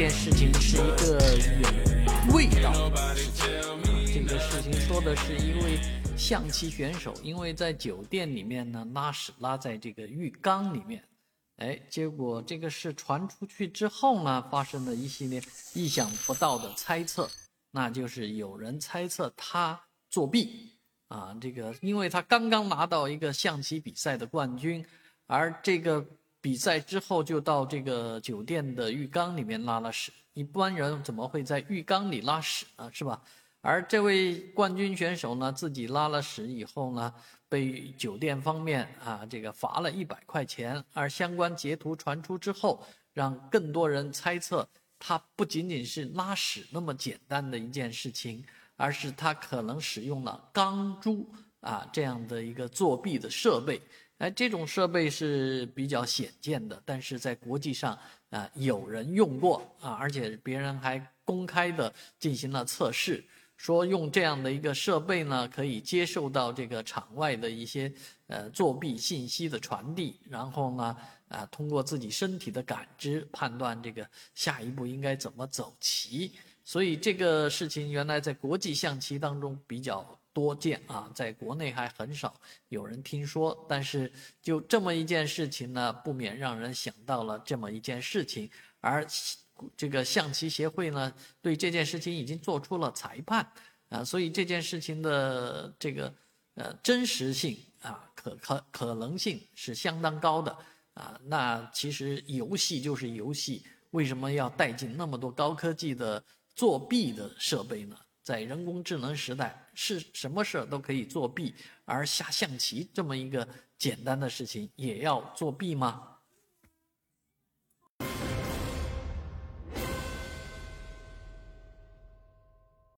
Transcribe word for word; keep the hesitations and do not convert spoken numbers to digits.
这件事情是一个原味道的事情，这个事情说的是一位象棋选手，因为在酒店里面呢拉屎拉在这个浴缸里面，哎，结果这个事传出去之后呢，发生了一系列意想不到的猜测，那就是有人猜测他作弊啊，这个因为他刚刚拿到一个象棋比赛的冠军，而这个比赛之后就到这个酒店的浴缸里面拉了屎，一般人怎么会在浴缸里拉屎呢？是吧？而这位冠军选手呢，自己拉了屎以后呢，被酒店方面啊这个罚了一百块钱。而相关截图传出之后，让更多人猜测，他不仅仅是拉屎那么简单的一件事情，而是他可能使用了钢珠啊这样的一个作弊的设备。哎，这种设备是比较显见的，但是在国际上啊、呃、有人用过啊，而且别人还公开的进行了测试，说用这样的一个设备呢，可以接受到这个场外的一些呃作弊信息的传递，然后呢啊、呃、通过自己身体的感知判断这个下一步应该怎么走棋，所以这个事情原来在国际象棋当中比较多见啊，在国内还很少有人听说，但是就这么一件事情呢，不免让人想到了这么一件事情，而这个象棋协会呢，对这件事情已经做出了裁判啊，所以这件事情的这个呃真实性啊，可可可能性是相当高的啊。那其实游戏就是游戏，为什么要带进那么多高科技的作弊的设备呢？在人工智能时代，是什么事都可以作弊，而下象棋这么一个简单的事情也要作弊吗？